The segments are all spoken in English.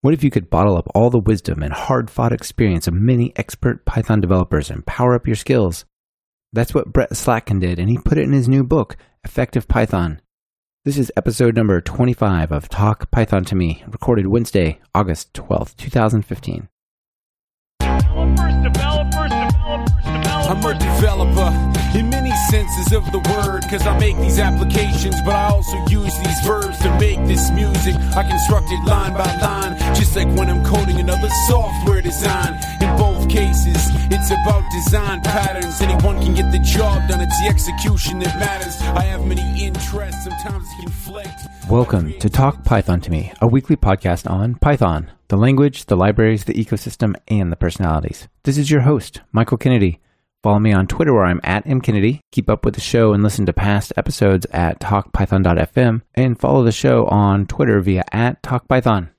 What if you could bottle up all the wisdom and hard-fought experience of many expert Python developers and power up your skills? That's what Brett Slatkin did, and he put it in his new book, Effective Python. This is episode number 25 of Talk Python to Me, recorded Wednesday, August 12th, 2015. I'm a developer in many senses of the word, because I make these applications, but I also use these verbs to make this music. I construct it line by line, just like when I'm coding another software design. In both cases, it's about design patterns. Anyone can get the job done, it's the execution that matters. I have many interests, sometimes conflict. Welcome to Talk Python to Me, a weekly podcast on Python, the language, the libraries, the ecosystem, and the personalities. This is your host, Michael Kennedy. Follow me on Twitter where I'm at mkennedy. Keep up with the show and listen to past episodes at TalkPython.fm and follow the show on Twitter via at TalkPython.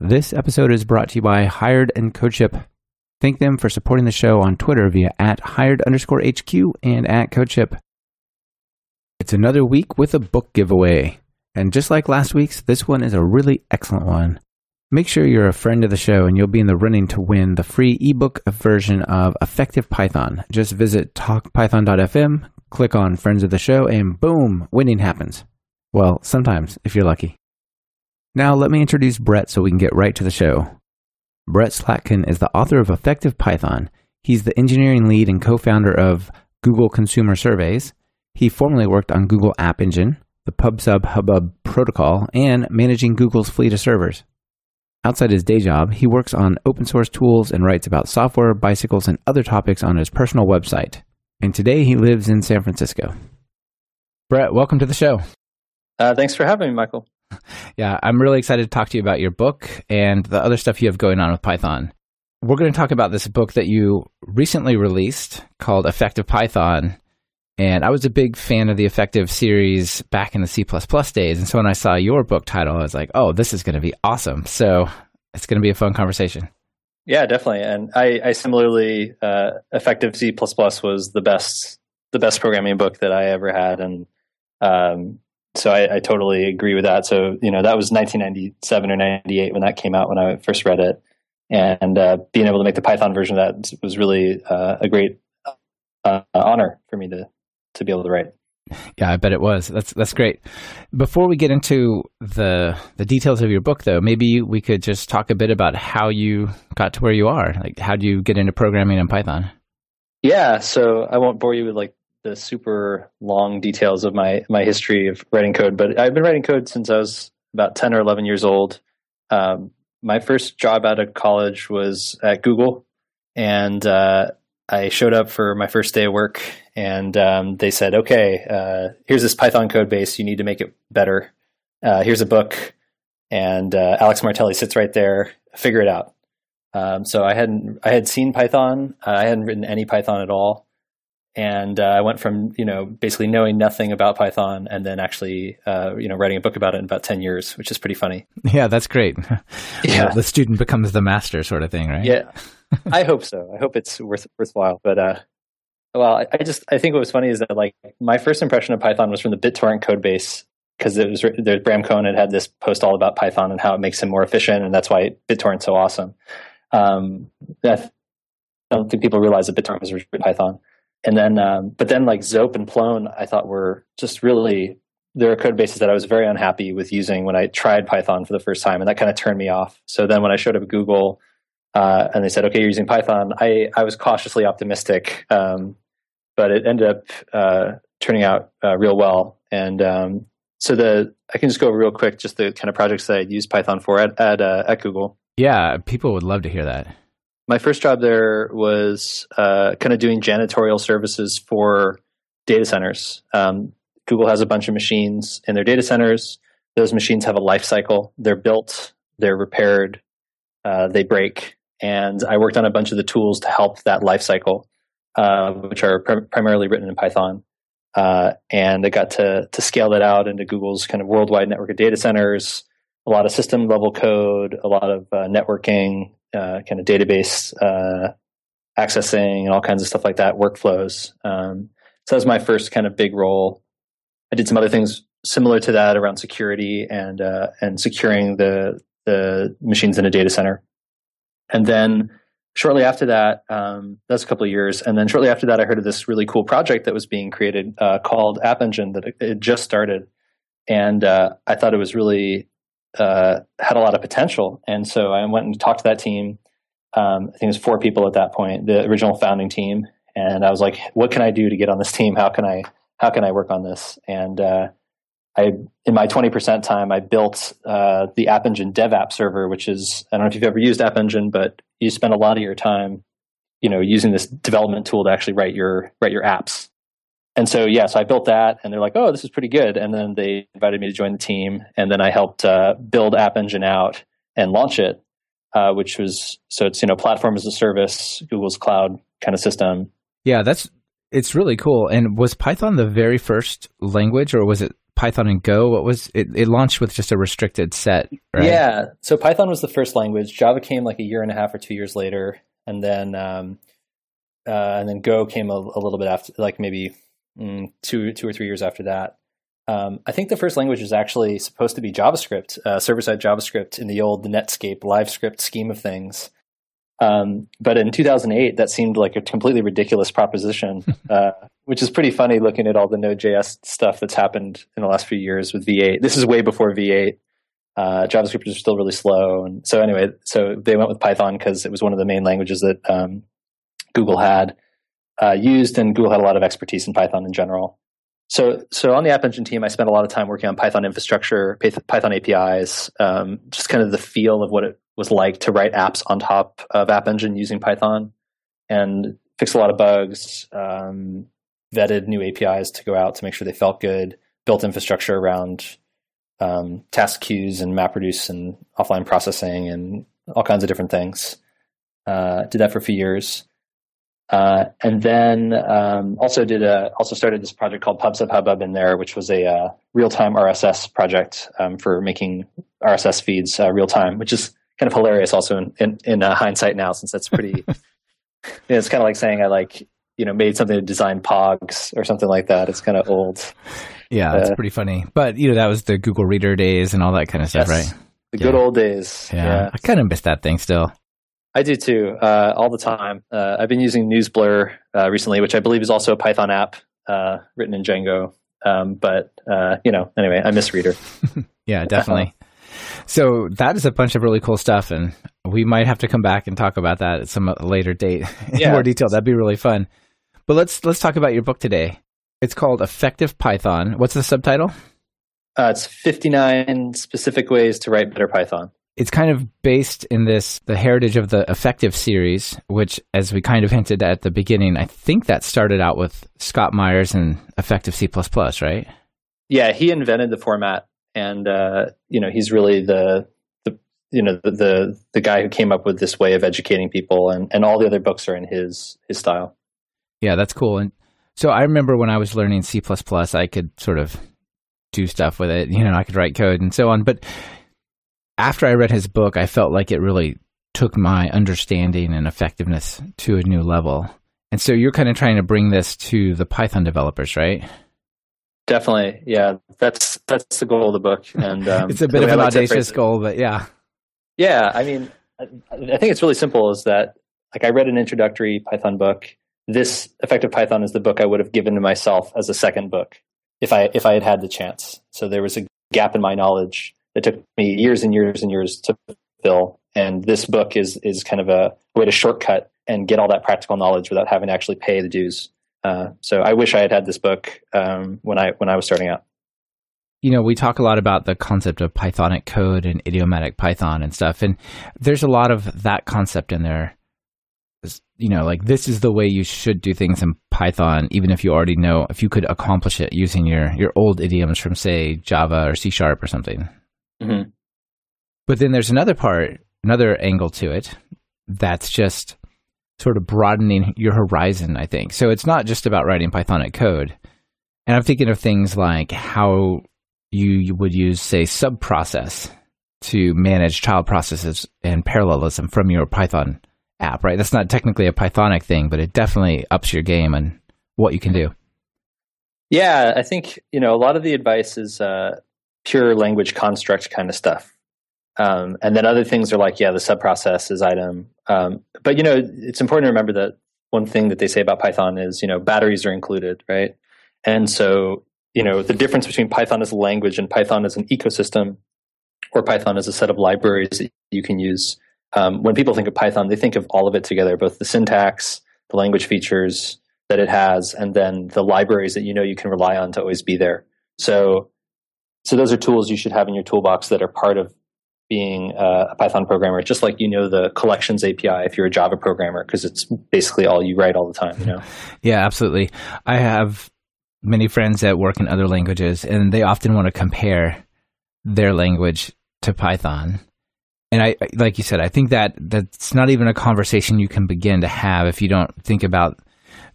This episode is brought to you by Hired and Codeship. Thank them for supporting the show on Twitter via at Hired_HQ and at Codeship. It's another week with a book giveaway. And just like last week's, this one is a really excellent one. Make sure you're a friend of the show and you'll be in the running to win the free ebook version of Effective Python. Just visit talkpython.fm, click on Friends of the Show, and boom, winning happens. Well, sometimes, if you're lucky. Now let me introduce Brett so we can get right to the show. Brett Slatkin is the author of Effective Python. He's the engineering lead and co-founder of Google Consumer Surveys. He formerly worked on Google App Engine, the PubSub Hubbub protocol, and managing Google's fleet of servers. Outside his day job, he works on open source tools and writes about software, bicycles, and other topics on his personal website. And today he lives in San Francisco. Brett, welcome to the show. Thanks for having me, Michael. Yeah, I'm really excited to talk to you about your book and the other stuff you have going on with Python. We're going to talk about this book that you recently released called Effective Python. And I was a big fan of the Effective series back in the C plus plus days. And so when I saw your book title, I was like, oh, this is going to be awesome. So it's going to be a fun conversation. Yeah, definitely. And I similarly, Effective C plus plus was the best programming book that I ever had. And so I totally agree with that. So, you know, that was 1997 or 98 when that came out, when I first read it. And being able to make the Python version of that was really a great honor for me to be able to write. Yeah, I bet it was. That's great. Before we get into the details of your book, though, maybe we could just talk a bit about how you got to where you are. Like, how do you get into programming in Python? Yeah, so I won't bore you with like the super long details of my history of writing code, but I've been writing code since I was about 10 or 11 years old. My first job out of college was at Google, and I showed up for my first day of work, and they said, okay, here's this Python code base. You need to make it better. Here's a book, and Alex Martelli sits right there. Figure it out. So I had seen Python. I hadn't written any Python at all. And I went from, you know, basically knowing nothing about Python and then actually, you know, writing a book about it in about 10 years, which is pretty funny. Yeah, that's great. Yeah. The student becomes the master sort of thing, right? Yeah, I hope so. I hope it's worthwhile. But, well, I think what was funny is that, like, my first impression of Python was from the BitTorrent code base, because Bram Cohen had this post all about Python and how it makes him more efficient, and that's why BitTorrent's so awesome. I don't think people realize that BitTorrent was written in Python. And then, but then like Zope and Plone, I thought were just really, there are code bases that I was very unhappy with using when I tried Python for the first time, and that kind of turned me off. So then when I showed up at Google and they said, okay, you're using Python, I was cautiously optimistic, but it ended up turning out real well. And so I can just go real quick, just the kind of projects that I used Python for at Google. Yeah, people would love to hear that. My first job there was kind of doing janitorial services for data centers. Google has a bunch of machines in their data centers. Those machines have a life cycle. They're built, they're repaired, they break. And I worked on a bunch of the tools to help that life cycle, which are primarily written in Python. And I got to scale that out into Google's kind of worldwide network of data centers, a lot of system level code, a lot of networking, kind of database accessing and all kinds of stuff like that, workflows. So that was my first kind of big role. I did some other things similar to that around security and securing the the machines in a data center. And then shortly after that, that's a couple of years. And then shortly after that, I heard of this really cool project that was being created called App Engine that it just started. And I thought it was really, had a lot of potential. And so I went and talked to that team. I think it was 4 people at that point, the original founding team. And I was like, what can I do to get on this team? How can I work on this? And in my 20% time, I built the App Engine dev app server, which is, I don't know if you've ever used App Engine, but you spend a lot of your time, using this development tool to actually write your apps. And so, so I built that, and they're like, oh, this is pretty good. And then they invited me to join the team. And then I helped build App Engine out and launch it, which was, so it's, platform as a service, Google's cloud kind of system. Yeah, it's really cool. And was Python the very first language, or was it Python and Go? What was it? It launched with just a restricted set, right? Yeah. So Python was the first language. Java came like a year and a half or 2 years later, and then Go came a little bit after, like maybe two or 3 years after that. I think the first language was actually supposed to be JavaScript, server-side JavaScript, in the old Netscape LiveScript scheme of things. But in 2008, that seemed like a completely ridiculous proposition, which is pretty funny looking at all the Node.js stuff that's happened in the last few years with V8. This is way before V8. JavaScript was still really slow. And so anyway, so they went with Python because it was one of the main languages that Google had used, and Google had a lot of expertise in Python in general. So on the App Engine team, I spent a lot of time working on Python infrastructure, Python APIs, just kind of the feel of what it was like to write apps on top of App Engine using Python, and fix a lot of bugs, vetted new APIs to go out to make sure they felt good, built infrastructure around task queues and MapReduce and offline processing and all kinds of different things. Did that for a few years. And then also started this project called PubSub Hubbub in there, which was a real-time RSS project for making RSS feeds real-time, which is kind of hilarious also in hindsight now, since that's pretty it's kind of like saying I made something to design Pogs or something like that. It's kind of old. Yeah, it's pretty funny. But, that was the Google Reader days and all that kind of stuff, yes, right? The good old days. Yeah, I kind of miss that thing still. I do too, all the time. I've been using NewsBlur recently, which I believe is also a Python app written in Django. Anyway, I miss Reader. Yeah, definitely. So that is a bunch of really cool stuff, and we might have to come back and talk about that at some later date in more detail. That'd be really fun. But let's talk about your book today. It's called Effective Python. What's the subtitle? It's 59 Specific Ways to Write Better Python. It's kind of based in the heritage of the Effective series, which, as we kind of hinted at the beginning, I think that started out with Scott Meyers and Effective C plus plus, right? Yeah, he invented the format, and he's really the guy who came up with this way of educating people, and all the other books are in his style. Yeah, that's cool. And so I remember when I was learning C plus plus, I could sort of do stuff with it. I could write code and so on, but after I read his book, I felt like it really took my understanding and effectiveness to a new level. And so you're kind of trying to bring this to the Python developers, right? Definitely. Yeah, that's the goal of the book. And it's a bit of an audacious goal, but yeah. Yeah, I mean, I think it's really simple is that, like, I read an introductory Python book. This Effective Python is the book I would have given to myself as a second book if I had had the chance. So there was a gap in my knowledge. It took me years and years and years to fill, and this book is kind of a way to shortcut and get all that practical knowledge without having to actually pay the dues. So I wish I had this book when I was starting out. We talk a lot about the concept of Pythonic code and idiomatic Python and stuff, and there's a lot of that concept in there. Like, this is the way you should do things in Python, even if you already know, if you could accomplish it using your old idioms from, say, Java or C# or something. Mm-hmm. But then there's another angle to it that's just sort of broadening your horizon, I think. So it's not just about writing Pythonic code. And I'm thinking of things like how you would use, say, subprocess to manage child processes and parallelism from your Python app, right? That's not technically a Pythonic thing, but it definitely ups your game on what you can do. Yeah, I think, a lot of the advice is pure language construct kind of stuff. And then other things are like, the subprocesses item. But, it's important to remember that one thing that they say about Python is, batteries are included, right? And so, the difference between Python as a language and Python as an ecosystem, or Python as a set of libraries that you can use. When people think of Python, they think of all of it together, both the syntax, the language features that it has, and then the libraries that you can rely on to always be there. So those are tools you should have in your toolbox that are part of being a Python programmer, just like the collections API if you're a Java programmer, because it's basically all you write all the time. Yeah, absolutely. I have many friends that work in other languages, and they often want to compare their language to Python. And I, like you said, I think that that's not even a conversation you can begin to have if you don't think about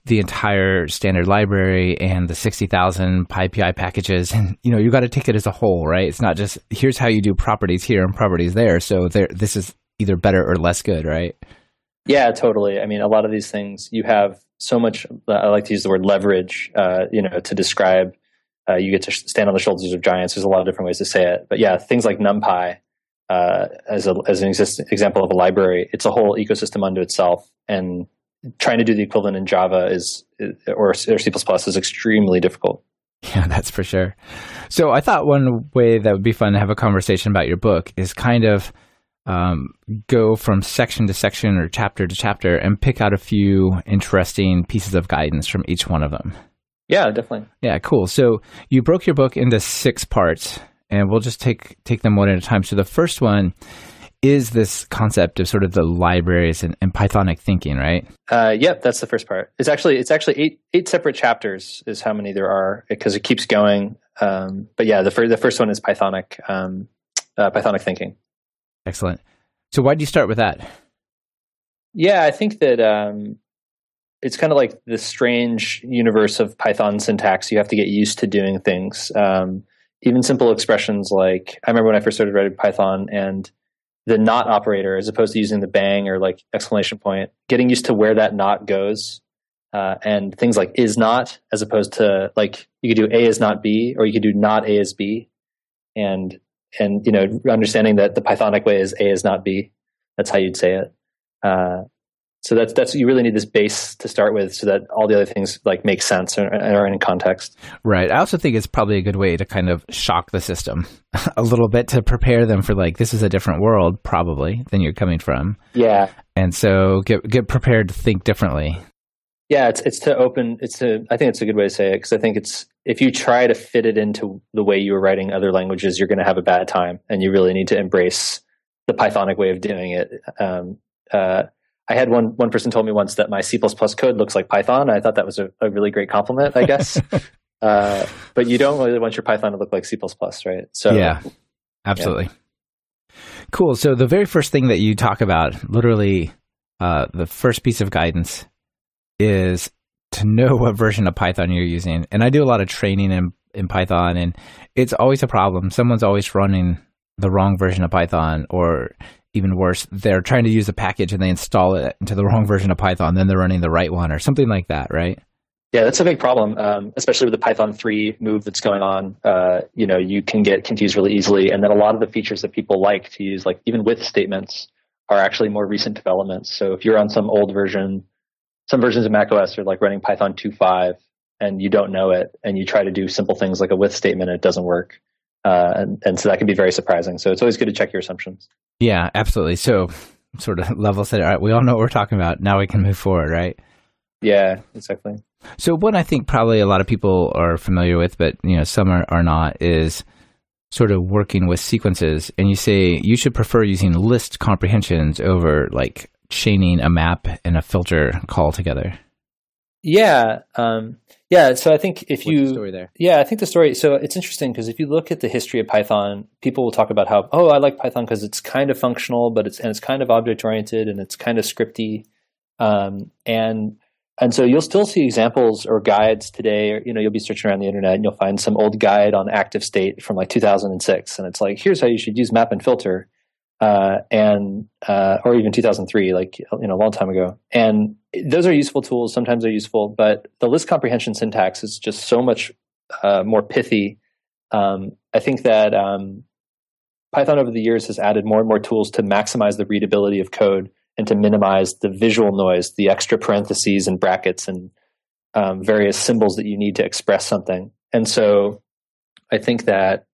the entire standard library and the 60,000 PyPI packages. And, you got to take it as a whole, right? It's not just, here's how you do properties here and properties there. So this is either better or less good, right? Yeah, totally. I mean, a lot of these things, you have so much, I like to use the word leverage, to describe, you get to stand on the shoulders of giants. There's a lot of different ways to say it. But yeah, things like NumPy, as an example of a library, it's a whole ecosystem unto itself. And trying to do the equivalent in Java or C plus plus is extremely difficult. Yeah, that's for sure. So I thought one way that would be fun to have a conversation about your book is kind of go from section to section or chapter to chapter and pick out a few interesting pieces of guidance from each one of them. Yeah, definitely. Yeah, cool. So you broke your book into 6 parts, and we'll just take them one at a time. So the first one is this concept of sort of the libraries and Pythonic thinking, right? Yep, that's the first part. It's actually eight separate chapters is how many there are, because it keeps going. But yeah, the first one is Pythonic thinking. Excellent. So why do you start with that? Yeah, I think that it's kind of like the strange universe of Python syntax. You have to get used to doing things. Even simple expressions like, I remember when I first started writing Python and the not operator, as opposed to using the bang or like exclamation point, getting used to where that not goes, and things like is not, as opposed to like you could do A is not B, or you could do not A is B, and understanding that the Pythonic way is A is not B. That's how you'd say it. So that's you really need this base to start with, so that all the other things like make sense and are in context. Right. I also think it's probably a good way to kind of shock the system a little bit to prepare them for like, this is a different world probably than you're coming from. Yeah. And so get prepared to think differently. Yeah, I think it's a good way to say it, because I think it's, if you try to fit it into the way you were writing other languages, you're going to have a bad time, and you really need to embrace the Pythonic way of doing it. I had one person told me once that my C++ code looks like Python. I thought that was a really great compliment, I guess. But you don't really want your Python to look like C++, right? So, yeah, absolutely. Yeah. Cool. So the very first thing that you talk about, literally the first piece of guidance, is to know what version of Python you're using. And I do a lot of training in Python, and it's always a problem. Someone's always running the wrong version of Python, or even worse, they're trying to use a package and they install it into the wrong version of Python, then they're running the right one or something like that, right? Yeah, that's a big problem, especially with the Python 3 move that's going on. You can get confused really easily. And then a lot of the features that people like to use, like even with statements, are actually more recent developments. So if you're on some old version, some versions of macOS are like running Python 2.5 and you don't know it, and you try to do simple things like a with statement and it doesn't work. And so that can be very surprising. So it's always good to check your assumptions. Yeah, absolutely. So sort of level set. All right, we all know what we're talking about. Now we can move forward, right? Yeah, exactly. So what I think probably a lot of people are familiar with, but some are not, is sort of working with sequences. And you say you should prefer using list comprehensions over like chaining a map and a filter call together. Yeah. So I think so it's interesting, because if you look at the history of Python, people will talk about how, I like Python because it's kind of functional, but it's kind of object oriented and it's kind of scripty. And so you'll still see examples or guides today, or, you'll be searching around the internet and you'll find some old guide on active state from like 2006. And it's like, here's how you should use map and filter. Or even 2003, like, a long time ago. And those are useful tools. Sometimes they're useful, but the list comprehension syntax is just so much more pithy. I think that Python over the years has added more and more tools to maximize the readability of code and to minimize the visual noise, the extra parentheses and brackets and various symbols that you need to express something. And so I think that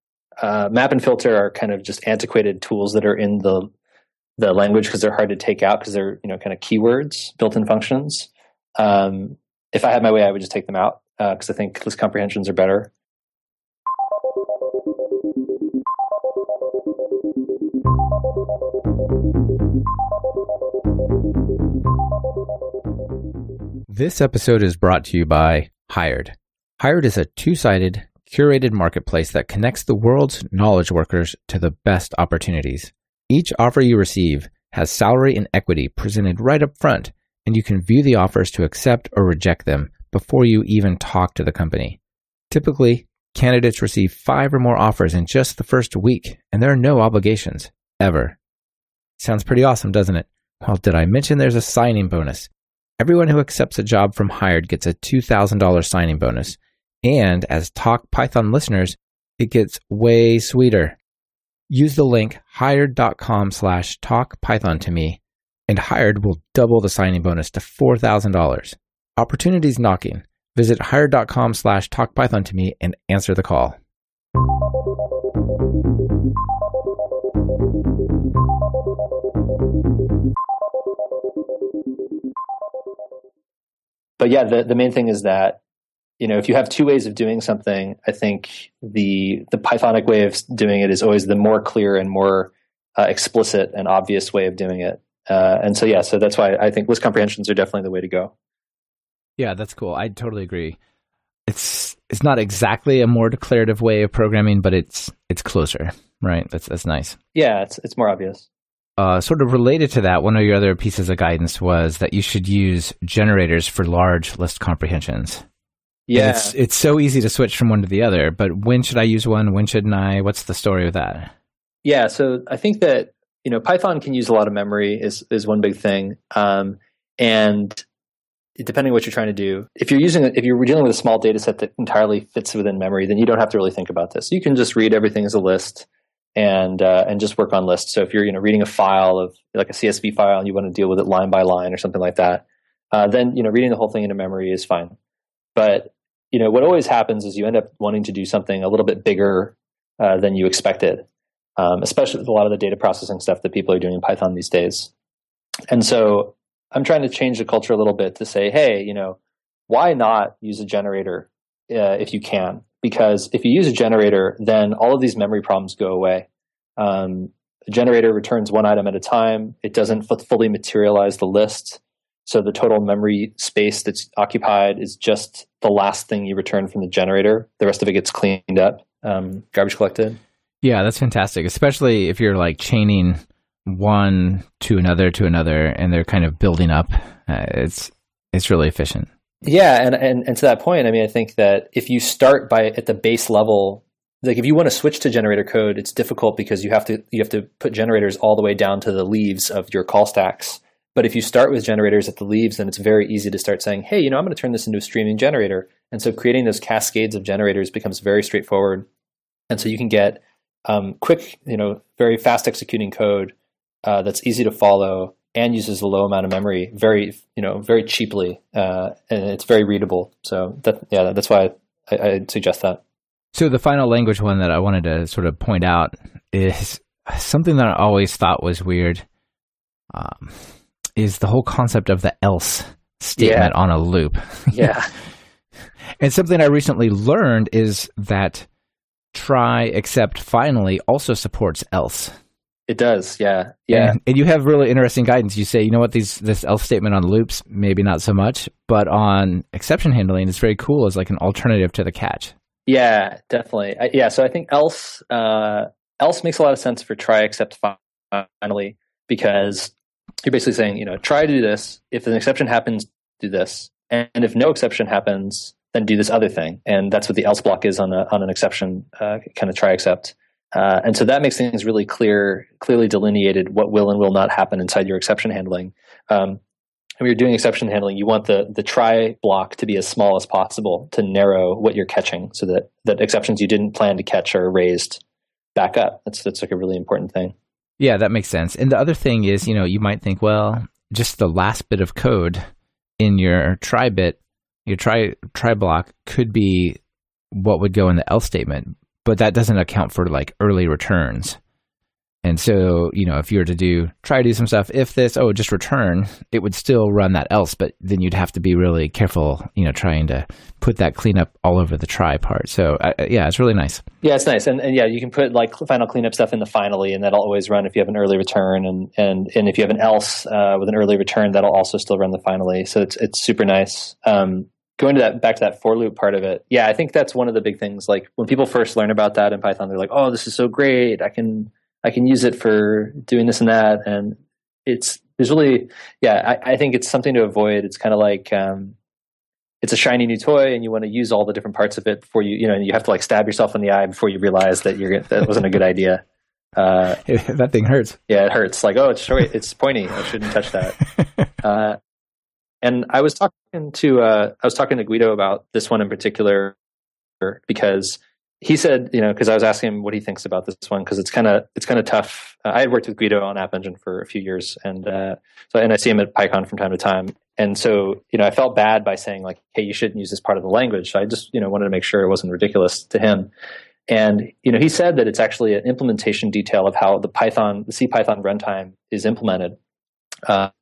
map and filter are kind of just antiquated tools that are in the language because they're hard to take out because they're, you know, kind of keywords, built-in functions. If I had my way, I would just take them out because I think list comprehensions are better. This episode is brought to you by Hired. Hired is a two-sided, curated marketplace that connects the world's knowledge workers to the best opportunities. Each offer you receive has salary and equity presented right up front, and you can view the offers to accept or reject them before you even talk to the company. Typically, candidates receive 5 or more offers in just the first week, and there are no obligations, ever. Sounds pretty awesome, doesn't it? Well, did I mention there's a signing bonus? Everyone who accepts a job from Hired gets a $2,000 signing bonus. And as Talk Python listeners, it gets way sweeter. Use the link hired.com/talkpython to me, and Hired will double the signing bonus to $4,000. Opportunities knocking. Visit hired.com/talkpython to me and answer the call. But yeah, the main thing is that, you know, if you have two ways of doing something, I think the Pythonic way of doing it is always the more clear and more explicit and obvious way of doing it. So that's why I think list comprehensions are definitely the way to go. Yeah, that's cool. I totally agree. It's not exactly a more declarative way of programming, but it's closer, right? That's nice. Yeah, it's more obvious. Sort of related to that, one of your other pieces of guidance was that you should use generators for large list comprehensions. Yeah. It's so easy to switch from one to the other, but when should I use one? When shouldn't I? What's the story with that? Yeah, so I think that, you know, Python can use a lot of memory is one big thing. And depending on what you're trying to do, if you're dealing with a small data set that entirely fits within memory, then you don't have to really think about this. You can just read everything as a list. And just work on lists. So if you're reading a file of like a CSV file and you want to deal with it line by line or something like that, then reading the whole thing into memory is fine. But what always happens is you end up wanting to do something a little bit bigger than you expected, especially with a lot of the data processing stuff that people are doing in Python these days. And so I'm trying to change the culture a little bit to say, hey, why not use a generator if you can? Because if you use a generator, then all of these memory problems go away. A generator returns one item at a time. It doesn't fully materialize the list. So the total memory space that's occupied is just the last thing you return from the generator. The rest of it gets cleaned up, garbage collected. Yeah, that's fantastic, especially if you're like chaining one to another, and they're kind of building up. It's really efficient. Yeah, and to that point, I think that if you start at the base level, like if you want to switch to generator code, it's difficult because you have to put generators all the way down to the leaves of your call stacks. But if you start with generators at the leaves, then it's very easy to start saying, hey, I'm going to turn this into a streaming generator. And so creating those cascades of generators becomes very straightforward. And so you can get quick, very fast executing code that's easy to follow and uses a low amount of memory very cheaply, and it's very readable. So that's why I suggest that. So the final language one that I wanted to sort of point out is something that I always thought was weird, is the whole concept of the else statement on a loop. Yeah. And something I recently learned is that try, except, finally also supports else. It does, yeah. Yeah. And you have really interesting guidance. You say, this else statement on loops, maybe not so much, but on exception handling, it's very cool as like an alternative to the catch. Yeah, definitely. So I think else makes a lot of sense for try, except, finally, because you're basically saying, try to do this. If an exception happens, do this. And if no exception happens, then do this other thing. And that's what the else block is on an exception kind of try, except. And so that makes things really clearly delineated what will and will not happen inside your exception handling. When you're doing exception handling, you want the try block to be as small as possible to narrow what you're catching so that exceptions you didn't plan to catch are raised. back up. That's like a really important thing. Yeah, that makes sense. And the other thing is, you know, you might think, well, just the last bit of code in your try bit, your try block could be what would go in the else statement, but that doesn't account for like early returns. And so, you know, if you were to try to do some stuff, if this, oh, just return, it would still run that else, but then you'd have to be really careful, you know, trying to put that cleanup all over the try part. So yeah, it's really nice. Yeah, it's nice. And yeah, you can put like final cleanup stuff in the finally, and that'll always run if you have an early return. And if you have an else with an early return, that'll also still run the finally. So it's super nice. Going to that, back to that for loop part of it. Yeah, I think that's one of the big things. Like when people first learn about that in Python, they're like, oh, this is so great. I can use it for doing this and that. And I think it's something to avoid. It's kind of like, it's a shiny new toy and you want to use all the different parts of it before and you have to like stab yourself in the eye before you realize that that wasn't a good idea. That thing hurts. Yeah, it hurts. Like, oh, it's short, it's pointy. I shouldn't touch that. And I was talking to, Guido about this one in particular because he said, you know, because I was asking him what he thinks about this one, because it's kind of tough. I had worked with Guido on App Engine for a few years, and I see him at PyCon from time to time. And so, you know, I felt bad by saying like, hey, you shouldn't use this part of the language. So I just, you know, wanted to make sure it wasn't ridiculous to him. And you know, he said that it's actually an implementation detail of how the C Python runtime is implemented, the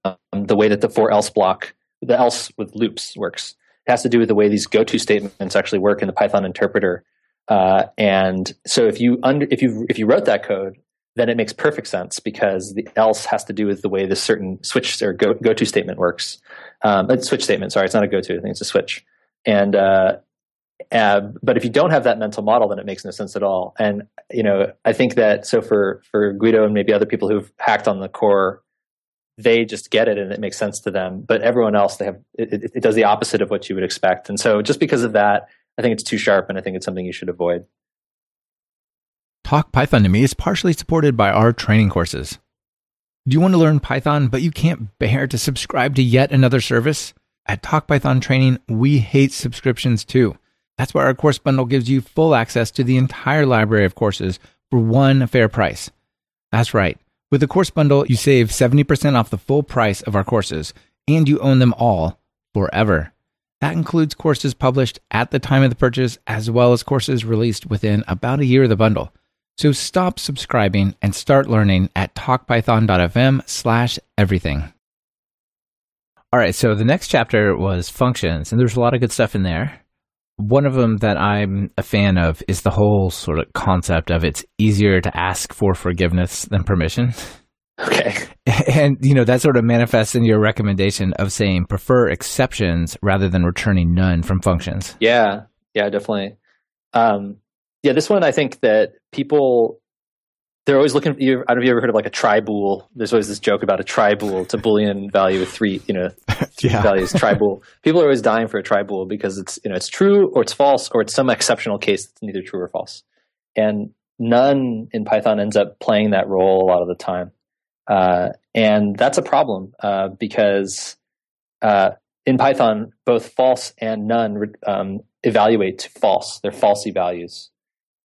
way that the for else block, the else with loops works. It has to do with the way these go to statements actually work in the Python interpreter. And so if you wrote that code, then it makes perfect sense because the else has to do with the way this certain switch or go to statement works. It's switch statement. Sorry, it's not a go to. I think it's a switch. And but if you don't have that mental model, then it makes no sense at all. And you know, I think that so for Guido and maybe other people who've hacked on the core, they just get it and it makes sense to them. But everyone else, it does the opposite of what you would expect. And so just because of that, I think it's too sharp, and I think it's something you should avoid. Talk Python to Me is partially supported by our training courses. Do you want to learn Python, but you can't bear to subscribe to yet another service? At Talk Python Training, we hate subscriptions too. That's why our course bundle gives you full access to the entire library of courses for one fair price. That's right. With the course bundle, you save 70% off the full price of our courses, and you own them all forever. That includes courses published at the time of the purchase, as well as courses released within about a year of the bundle. So stop subscribing and start learning at talkpython.fm/everything. All right, so the next chapter was functions, and there's a lot of good stuff in there. One of them that I'm a fan of is the whole sort of concept of it's easier to ask for forgiveness than permission. Okay. And, you know, that sort of manifests in your recommendation of saying prefer exceptions rather than returning none from functions. Yeah. Yeah, definitely. Yeah, this one, I think that people, they're always looking, I don't know if you ever heard of like a try bool. There's always this joke about a try bool. It's a Boolean value with three yeah. values, try bool. People are always dying for a try bool because it's, you know, it's true or it's false or it's some exceptional case that's neither true or false. And none in Python ends up playing that role a lot of the time. And that's a problem because in Python, both false and none evaluate to false. They're falsy values.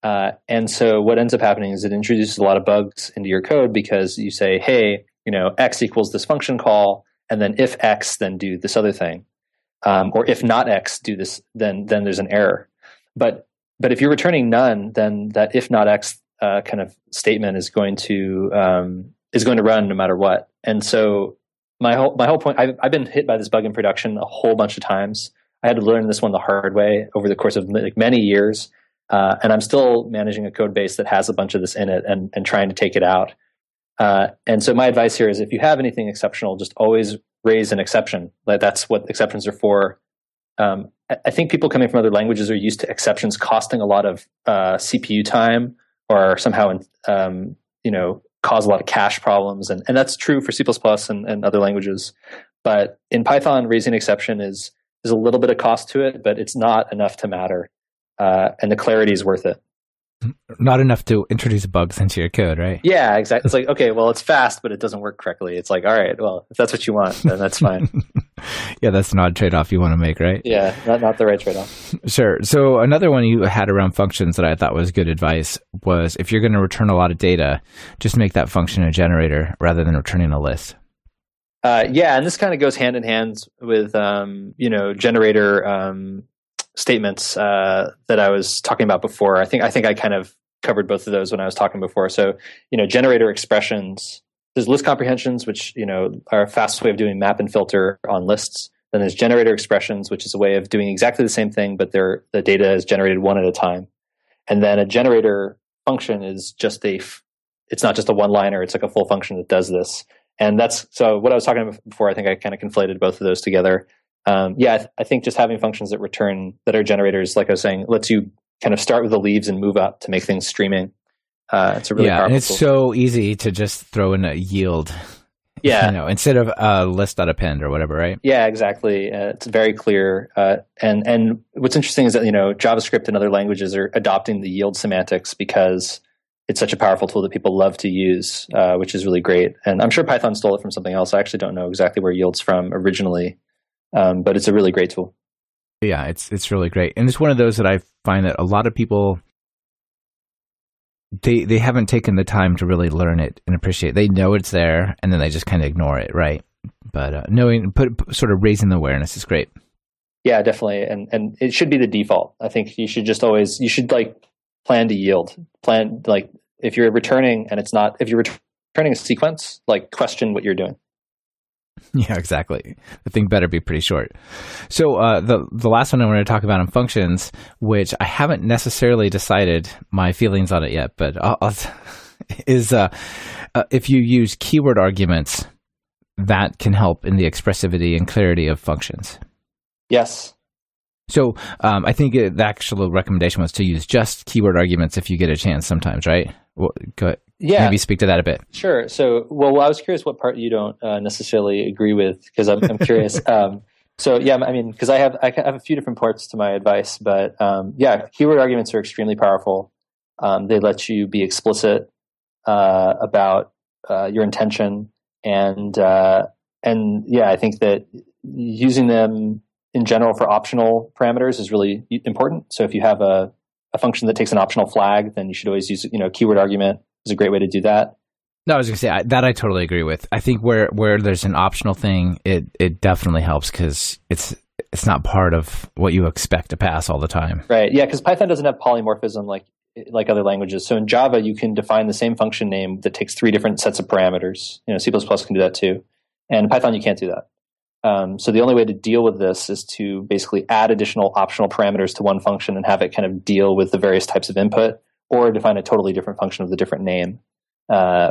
And so what ends up happening is it introduces a lot of bugs into your code because you say, hey, you know, x equals this function call, and then if x, then do this other thing. Or if not x, do this, then there's an error. But if you're returning none, then that if not x kind of statement is going to... is going to run no matter what. And so my whole point, I've been hit by this bug in production a whole bunch of times. I had to learn this one the hard way over the course of like many years. And I'm still managing a code base that has a bunch of this in it and trying to take it out. And so my advice here is if you have anything exceptional, just always raise an exception. Like that's what exceptions are for. I think people coming from other languages are used to exceptions costing a lot of CPU time or somehow, you know, cause a lot of cache problems. And that's true for C++ and other languages. But in Python, raising exception is a little bit of cost to it, but it's not enough to matter. And the clarity is worth it. Not enough to introduce bugs into your code, right? Yeah, exactly. It's like, okay, well, it's fast, but it doesn't work correctly. It's like, all right, well, if that's what you want, then that's fine. Yeah, that's not a trade-off you want to make, right? Yeah, not the right trade-off. Sure. So another one you had around functions that I thought was good advice was if you're going to return a lot of data, just make that function a generator rather than returning a list. Yeah, and this kind of goes hand in hand with generator statements that I was talking about before. I think I kind of covered both of those when I was talking before. So generator expressions. There's list comprehensions, which are a fast way of doing map and filter on lists. Then there's generator expressions, which is a way of doing exactly the same thing, but the data is generated one at a time. And then a generator function is just it's not just a one-liner. It's like a full function that does this. And that's so what I was talking about before. I think I kind of conflated both of those together. I think just having functions that return that are generators, like I was saying, lets you kind of start with the leaves and move up to make things streaming. It's a really powerful. And it's so easy to just throw in a yield. Yeah, instead of list.append or whatever, right? Yeah, exactly. It's very clear. And what's interesting is that JavaScript and other languages are adopting the yield semantics because it's such a powerful tool that people love to use, which is really great. And I'm sure Python stole it from something else. I actually don't know exactly where yield's from originally, but it's a really great tool. Yeah, it's really great. And it's one of those that I find that a lot of people, they haven't taken the time to really learn it and appreciate it. They know it's there, and then they just kind of ignore it, right? But sort of raising the awareness is great. Yeah, definitely. And it should be the default. I think you should just always, plan to yield. Plan, like, if you're returning and it's not, if you're returning a sequence, like, question what you're doing. Yeah, exactly. The thing better be pretty short. So the last one I want to talk about on functions, which I haven't necessarily decided my feelings on it yet, but is if you use keyword arguments, that can help in the expressivity and clarity of functions. Yes. So I think the actual recommendation was to use just keyword arguments if you get a chance sometimes, right? Well, go ahead. Yeah. Maybe speak to that a bit. Sure. So, I was curious what part you don't necessarily agree with, because I'm curious. Because I have a few different parts to my advice, but keyword arguments are extremely powerful. They let you be explicit about your intention, and I think that using them in general for optional parameters is really important. So if you have a function that takes an optional flag, then you should always use keyword argument. Is a great way to do that. No, I was going to say that I totally agree with. I think where there's an optional thing, it definitely helps because it's not part of what you expect to pass all the time. Right. Yeah, because Python doesn't have polymorphism like other languages. So in Java, you can define the same function name that takes three different sets of parameters. C plus plus can do that too, and in Python you can't do that. So the only way to deal with this is to basically add additional optional parameters to one function and have it kind of deal with the various types of input. Or define a totally different function with a different name,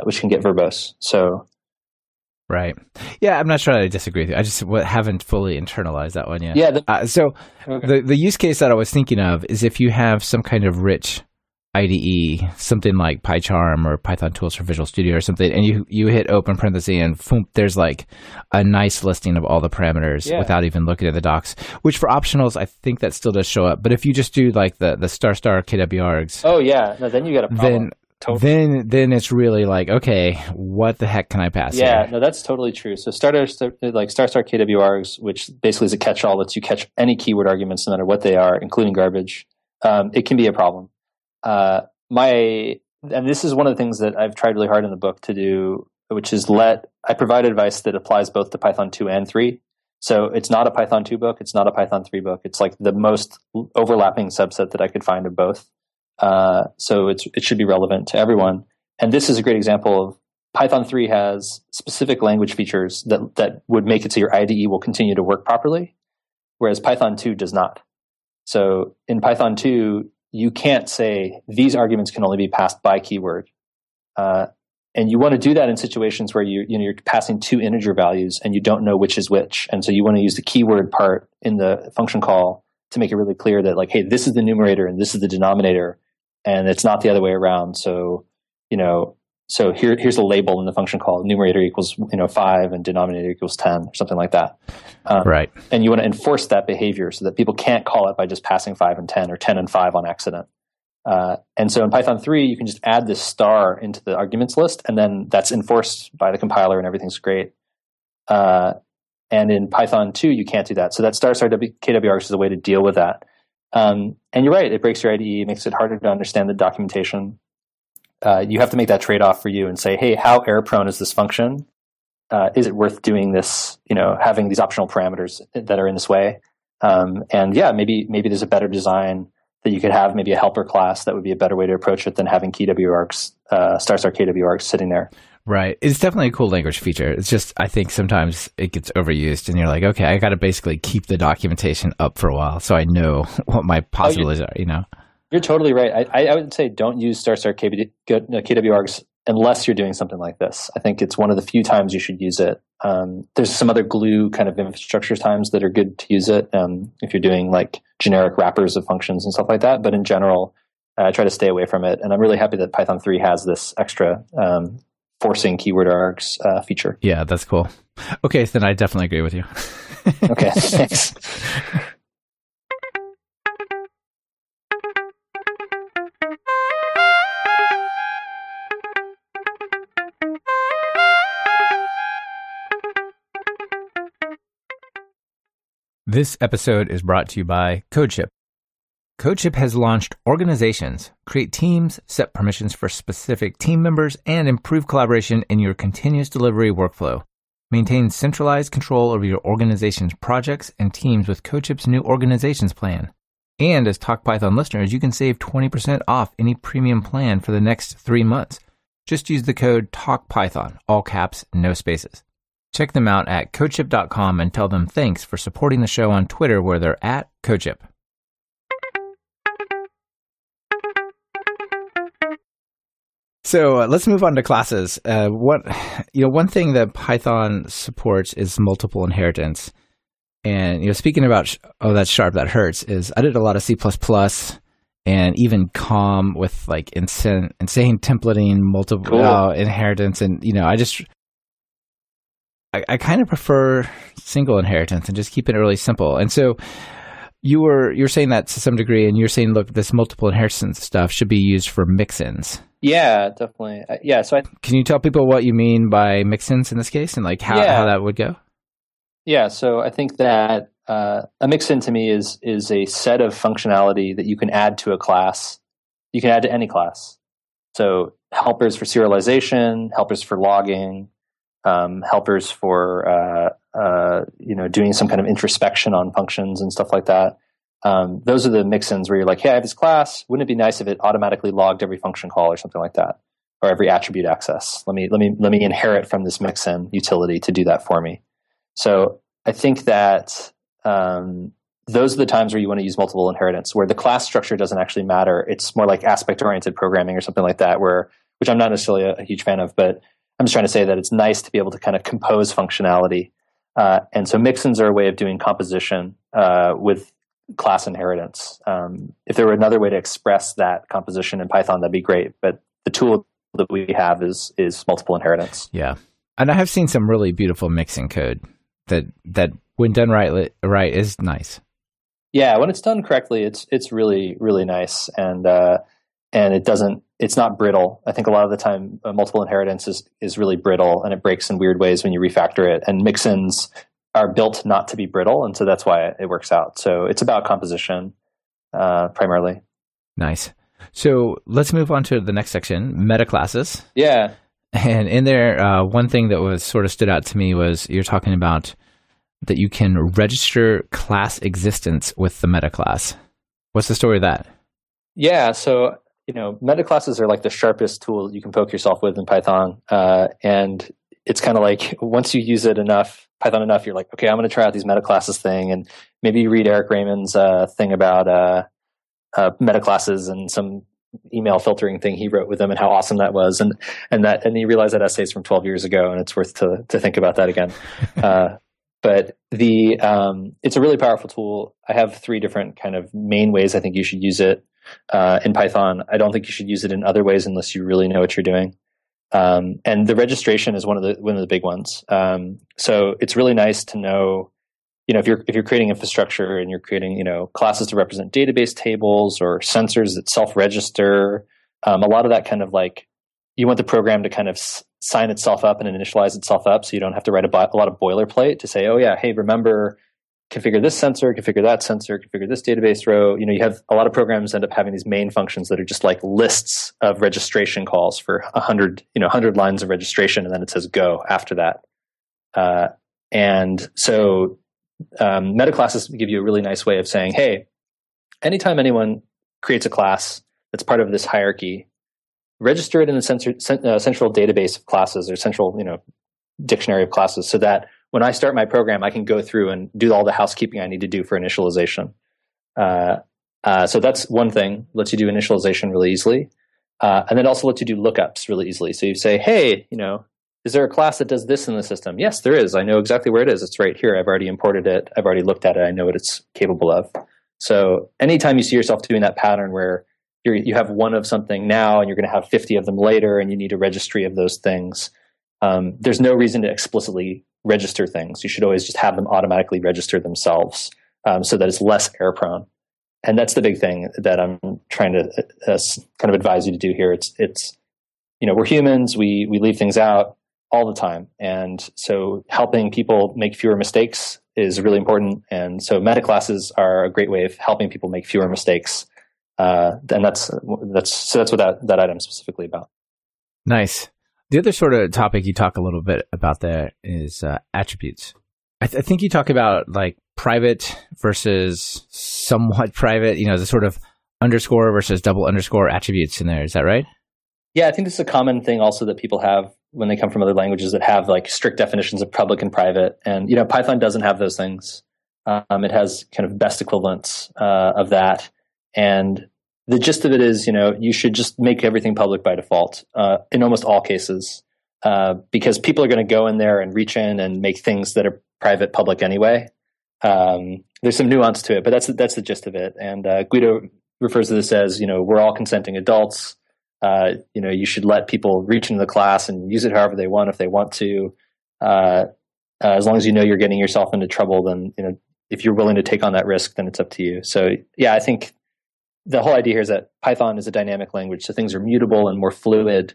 which can get verbose. So, right. Yeah, I'm not sure I disagree with you. I just haven't fully internalized that one yet. Yeah. The use case that I was thinking of is if you have some kind of rich IDE, something like PyCharm or Python tools for Visual Studio or something, and you hit open parenthesis and boom, there's like a nice listing of all the parameters without even looking at the docs, which for optionals, I think that still does show up. But if you just do like the ** KWArgs. Oh, yeah. No, then you got a problem. Then it's really like, okay, what the heck can I pass? Yeah, no, that's totally true. So ** KWArgs, which basically is a catch-all, lets you catch any keyword arguments, no matter what they are, including garbage. It can be a problem. And this is one of the things that I've tried really hard in the book to do, which is I provide advice that applies both to Python 2 and 3. So it's not a Python 2 book. It's not a Python 3 book. It's like the most overlapping subset that I could find of both. So it should be relevant to everyone. And this is a great example of Python 3 has specific language features that would make it so your IDE will continue to work properly, whereas Python 2 does not. So in Python 2, you can't say these arguments can only be passed by keyword. And you want to do that in situations where you're passing two integer values and you don't know which is which. And so you want to use the keyword part in the function call to make it really clear that, like, hey, this is the numerator and this is the denominator, and it's not the other way around. So, here's a label in the function call, numerator equals 5 and denominator equals 10 or something like that. Right. And you want to enforce that behavior so that people can't call it by just passing 5 and 10 or 10 and 5 on accident. And so in Python 3, you can just add this star into the arguments list, and then that's enforced by the compiler and everything's great. And in Python 2, you can't do that. So that star KWRs is a way to deal with that. And you're right, it breaks your IDE, makes it harder to understand the documentation. You have to make that trade-off for you and say, hey, how error-prone is this function? Is it worth doing this, you know, having these optional parameters that are in this way? And yeah, maybe there's a better design that you could have, maybe a helper class that would be a better way to approach it than having KWArgs, star KWArgs sitting there. Right. It's definitely a cool language feature. It's just, I think sometimes it gets overused and you're like, okay, I got to basically keep the documentation up for a while so I know what my possibilities are, you know? You're totally right. I would say don't use KWArgs unless you're doing something like this. I think it's one of the few times you should use it. There's some other glue kind of infrastructure times that are good to use it if you're doing like generic wrappers of functions and stuff like that. But in general, I try to stay away from it. And I'm really happy that Python 3 has this extra forcing keyword args feature. Yeah, that's cool. Okay, so then I definitely agree with you. Okay, thanks. This episode is brought to you by Codeship. Codeship has launched organizations, create teams, set permissions for specific team members, and improve collaboration in your continuous delivery workflow. Maintain centralized control over your organization's projects and teams with Codeship's new organizations plan. And as TalkPython listeners, you can save 20% off any premium plan for the next 3 months. Just use the code TalkPython, all caps, no spaces. Check them out at codeship.com and tell them thanks for supporting the show on Twitter where they're at Codeship. So let's move on to classes. One thing that Python supports is multiple inheritance. And speaking about that's sharp, that hurts. I did a lot of C++ and even COM with like insane templating, multiple inheritance, and I kind of prefer single inheritance and just keep it really simple. And so you're saying that to some degree, and you're saying, look, this multiple inheritance stuff should be used for mixins. Yeah, definitely. So can you tell people what you mean by mixins in this case, and like how that would go? Yeah. So I think that a mixin to me is a set of functionality that you can add to a class. You can add to any class. So helpers for serialization, helpers for logging, helpers for doing some kind of introspection on functions and stuff like that. Those are the mixins where you're like, hey, I have this class. Wouldn't it be nice if it automatically logged every function call or something like that, or every attribute access? Let me inherit from this mixin utility to do that for me. So I think that those are the times where you want to use multiple inheritance, where the class structure doesn't actually matter. It's more like aspect-oriented programming or something like that, which I'm not necessarily a huge fan of, but I'm just trying to say that it's nice to be able to kind of compose functionality. And so mixins are a way of doing composition with class inheritance. If there were another way to express that composition in Python, that'd be great. But the tool that we have is multiple inheritance. Yeah. And I have seen some really beautiful mixin code that when done right is nice. Yeah. When it's done correctly, it's really, really nice. And it's not brittle. I think a lot of the time multiple inheritance is really brittle, and it breaks in weird ways when you refactor it. And mixins are built not to be brittle, and so that's why it works out. So it's about composition primarily. Nice. So let's move on to the next section, metaclasses. Yeah. And in there, one thing that was sort of stood out to me was you're talking about that you can register class existence with the metaclass. What's the story of that? Yeah, so metaclasses are like the sharpest tool you can poke yourself with in Python, and it's kind of like once you use it enough, Python enough, you're like, okay, I'm going to try out these metaclasses thing, and maybe you read Eric Raymond's thing about metaclasses and some email filtering thing he wrote with them and how awesome that was, and you realize that essay is from 12 years ago, and it's worth to think about that again. But it's a really powerful tool. I have 3 different kind of main ways I think you should use it in Python. I don't think you should use it in other ways unless you really know what you're doing. And the registration is one of the big ones. So it's really nice to know, if you're creating infrastructure and you're creating, classes to represent database tables or sensors that self-register, a lot of that kind of like you want the program to kind of sign itself up and initialize itself up, so you don't have to write a lot of boilerplate to say, oh yeah, hey, remember, configure this sensor, configure that sensor, configure this database row. You know, you have a lot of programs end up having these main functions that are just like lists of registration calls for 100 lines of registration, and then it says go after that. And so meta classes give you a really nice way of saying, hey, anytime anyone creates a class that's part of this hierarchy, register it in the central database of classes or central, dictionary of classes, so that when I start my program, I can go through and do all the housekeeping I need to do for initialization. So that's one thing. Lets you do initialization really easily. And then also lets you do lookups really easily. So you say, hey, is there a class that does this in the system? Yes, there is. I know exactly where it is. It's right here. I've already imported it. I've already looked at it. I know what it's capable of. So anytime you see yourself doing that pattern where you have one of something now and you're going to have 50 of them later and you need a registry of those things, there's no reason to explicitly register things. You should always just have them automatically register themselves, so that it's less error prone. And that's the big thing that I'm trying to kind of advise you to do here. It's we're humans, we leave things out all the time, and so helping people make fewer mistakes is really important. And so meta classes are a great way of helping people make fewer mistakes. And that's what that item's specifically about. Nice. The other sort of topic you talk a little bit about there is attributes. I think you talk about like private versus somewhat private, the sort of underscore versus double underscore attributes in there. Is that right? Yeah, I think this is a common thing also that people have when they come from other languages that have like strict definitions of public and private. And, Python doesn't have those things. It has kind of best equivalents of that. And the gist of it is, you should just make everything public by default in almost all cases, because people are going to go in there and reach in and make things that are private public anyway. There's some nuance to it, but that's the gist of it. And Guido refers to this as, we're all consenting adults. You should let people reach into the class and use it however they want if they want to. As long as you're getting yourself into trouble, then, if you're willing to take on that risk, then it's up to you. So, yeah, I think the whole idea here is that Python is a dynamic language, so things are mutable and more fluid.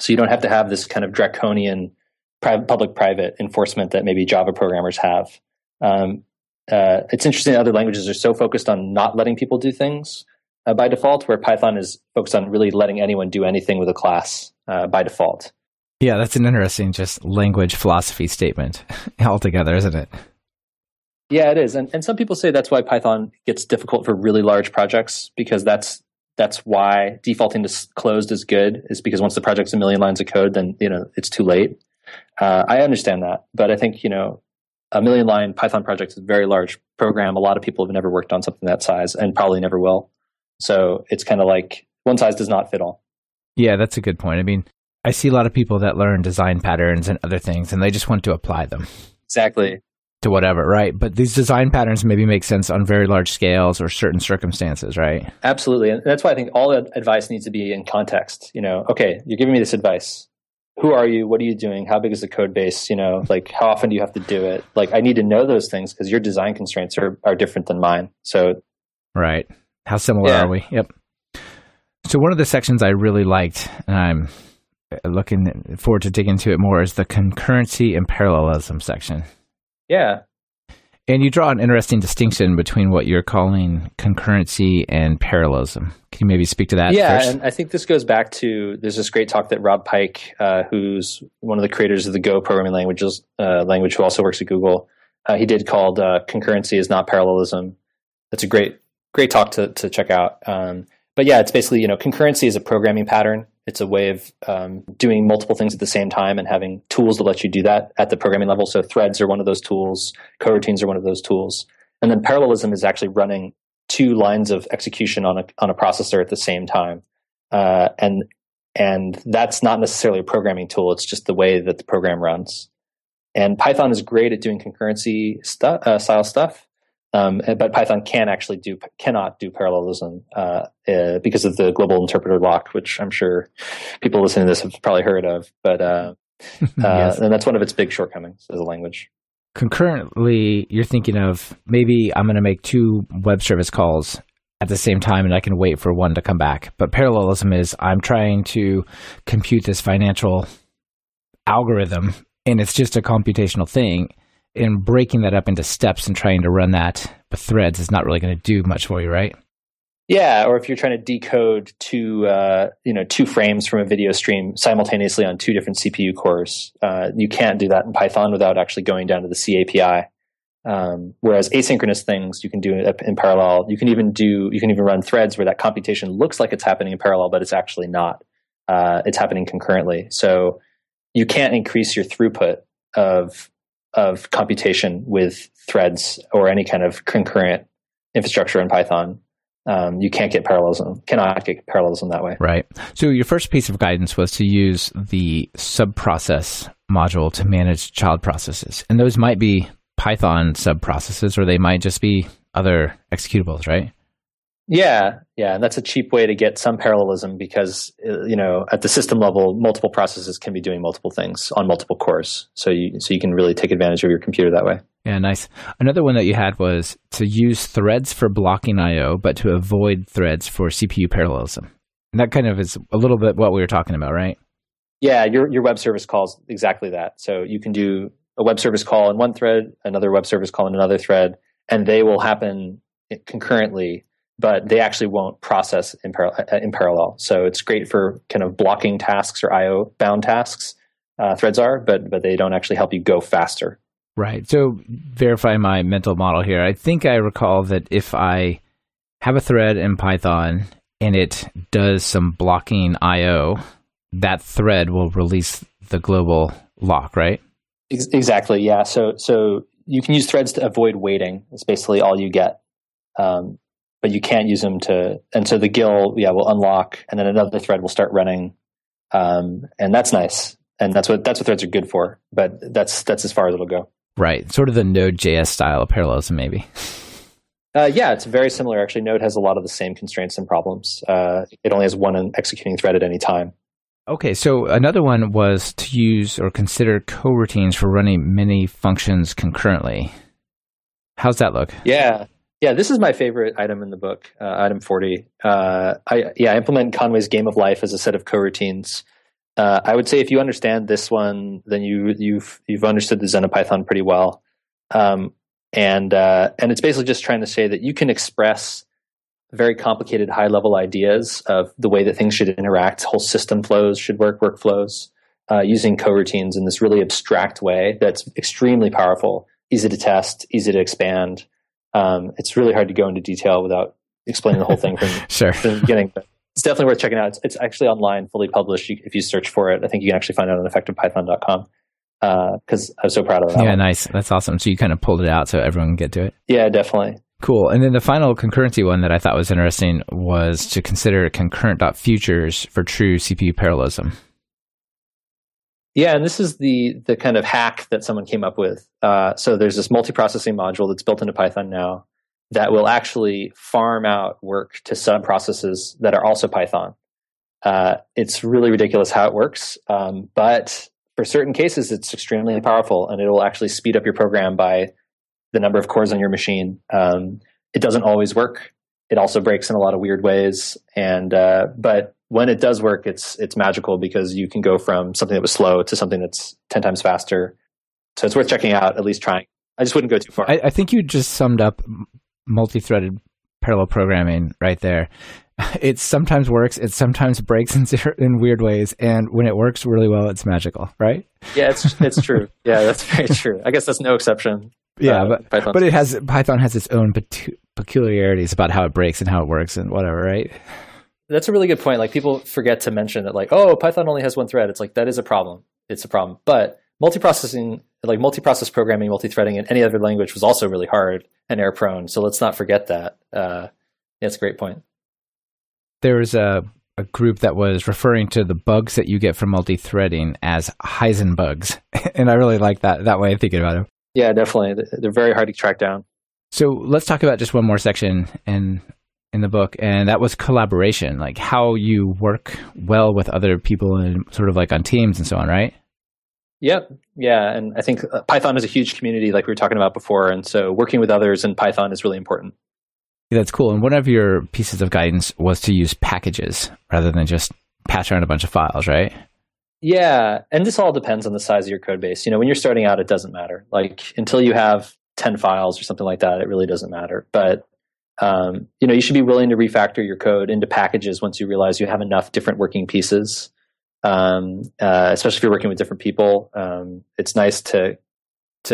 So you don't have to have this kind of draconian public-private enforcement that maybe Java programmers have. It's interesting that other languages are so focused on not letting people do things by default, where Python is focused on really letting anyone do anything with a class by default. Yeah, that's an interesting just language philosophy statement altogether, isn't it? Yeah, it is. And some people say that's why Python gets difficult for really large projects, because that's why defaulting to closed is good, is because once the project's a million lines of code, then, it's too late. I understand that. But I think, a million line Python project is a very large program. A lot of people have never worked on something that size and probably never will. So it's kind of like one size does not fit all. Yeah, that's a good point. I mean, I see a lot of people that learn design patterns and other things, and they just want to apply them. Exactly. To whatever, right? But these design patterns maybe make sense on very large scales or certain circumstances, right? Absolutely. And that's why I think all advice needs to be in context. Okay, you're giving me this advice. Who are you? What are you doing? How big is the code base? How often do you have to do it? Like, I need to know those things because your design constraints are different than mine. So, right. How similar are we? Yep. So one of the sections I really liked, and I'm looking forward to digging into it more, is the concurrency and parallelism section. Yeah. And you draw an interesting distinction between what you're calling concurrency and parallelism. Can you maybe speak to that first? And I think this goes back to, there's this great talk that Rob Pike, who's one of the creators of the Go programming language, who also works at Google, he did called Concurrency is Not Parallelism. That's a great talk to check out. But yeah, it's basically, concurrency is a programming pattern. It's a way of doing multiple things at the same time and having tools to let you do that at the programming level. So threads are one of those tools. Coroutines are one of those tools. And then parallelism is actually running two lines of execution on a processor at the same time. And that's not necessarily a programming tool. It's just the way that the program runs. And Python is great at doing concurrency style stuff. But Python cannot do parallelism because of the global interpreter lock, which I'm sure people listening to this have probably heard of. But yes. And that's one of its big shortcomings as a language. Concurrently, you're thinking of maybe I'm going to make two web service calls at the same time, and I can wait for one to come back. But parallelism is I'm trying to compute this financial algorithm, and it's just a computational thing. And breaking that up into steps and trying to run that with threads is not really going to do much for you, right? Yeah, or if you're trying to decode two frames from a video stream simultaneously on two different CPU cores, you can't do that in Python without actually going down to the C API. Whereas asynchronous things you can do in parallel. You can even run threads where that computation looks like it's happening in parallel, but it's actually not. It's happening concurrently. So you can't increase your throughput of computation with threads or any kind of concurrent infrastructure in Python. You can't get parallelism, cannot get parallelism that way. Right. So your first piece of guidance was to use the subprocess module to manage child processes. And those might be Python subprocesses, or they might just be other executables, right? Yeah. And that's a cheap way to get some parallelism because, at the system level, multiple processes can be doing multiple things on multiple cores. So you can really take advantage of your computer that way. Yeah, nice. Another one that you had was to use threads for blocking I/O, but to avoid threads for CPU parallelism. And that kind of is a little bit what we were talking about, right? Yeah, your web service calls exactly that. So you can do a web service call in one thread, another web service call in another thread, and they will happen concurrently, but they actually won't process in parallel. So it's great for kind of blocking tasks or I/O bound tasks, threads are, but they don't actually help you go faster. Right. So verify my mental model here. I think I recall that if I have a thread in Python and it does some blocking I/O, that thread will release the global lock, right? Exactly. Yeah. So you can use threads to avoid waiting. It's basically all you get. But you can't use them to, and so the GIL, will unlock and then another thread will start running. And that's nice. And that's what threads are good for, but that's as far as it'll go. Right. Sort of the Node.js style of parallelism, maybe. Yeah, it's very similar. Actually, Node has a lot of the same constraints and problems. It only has one executing thread at any time. Okay, so another one was to use or consider coroutines for running many functions concurrently. How's that look? Yeah, this is my favorite item in the book, item 40. I implement Conway's Game of Life as a set of coroutines. I would say if you understand this one, then you've understood the Zen of Python pretty well, and it's basically just trying to say that you can express very complicated high level ideas of the way that things should interact, whole system flows should work, workflows, using coroutines in this really abstract way that's extremely powerful, easy to test, easy to expand. It's really hard to go into detail without explaining the whole thing from sure. the beginning. But it's definitely worth checking out. It's actually online, fully published. If you search for it, I think you can actually find it on effectivepython.com because I was so proud of that. Yeah, one. Nice. That's awesome. So you kind of pulled it out so everyone can get to it. Yeah, definitely. Cool. And then the final concurrency one that I thought was interesting was to consider concurrent.futures for true CPU parallelism. Yeah, and this is the kind of hack that someone came up with. So there's this multiprocessing module that's built into Python now that will actually farm out work to sub-processes that are also Python. It's really ridiculous how it works, but for certain cases, it's extremely powerful, and it will actually speed up your program by the number of cores on your machine. It doesn't always work. It also breaks in a lot of weird ways, but when it does work, it's magical because you can go from something that was slow to something that's 10 times faster. So it's worth checking out, at least trying. I just wouldn't go too far. I think you just summed up multi-threaded parallel programming right there. It sometimes works, it sometimes breaks in weird ways, and when it works really well, it's magical, right? Yeah, it's true. Yeah, that's very true. I guess that's no exception. Yeah, but Python has its own peculiarities about how it breaks and how it works and whatever, right? That's a really good point. Like, people forget to mention that, like, oh, Python only has one thread. It's like, that is a problem. It's a problem. But multiprocessing, like multiprocess programming, multithreading in any other language was also really hard and error prone. So let's not forget that. That's a great point. There was a group that was referring to the bugs that you get from multithreading as Heisen bugs. And I really like that way of thinking about them. Yeah, definitely. They're very hard to track down. So let's talk about just one more section in the book, and that was collaboration, like how you work well with other people and sort of like on teams and so on, right? Yep. Yeah. And I think Python is a huge community like we were talking about before. And so working with others in Python is really important. That's cool. And one of your pieces of guidance was to use packages rather than just patch around a bunch of files, right? Yeah. And this all depends on the size of your code base. You know, when you're starting out, it doesn't matter. Like until you have 10 files or something like that, it really doesn't matter. But, you know, you should be willing to refactor your code into packages once you realize you have enough different working pieces, especially if you're working with different people. It's nice to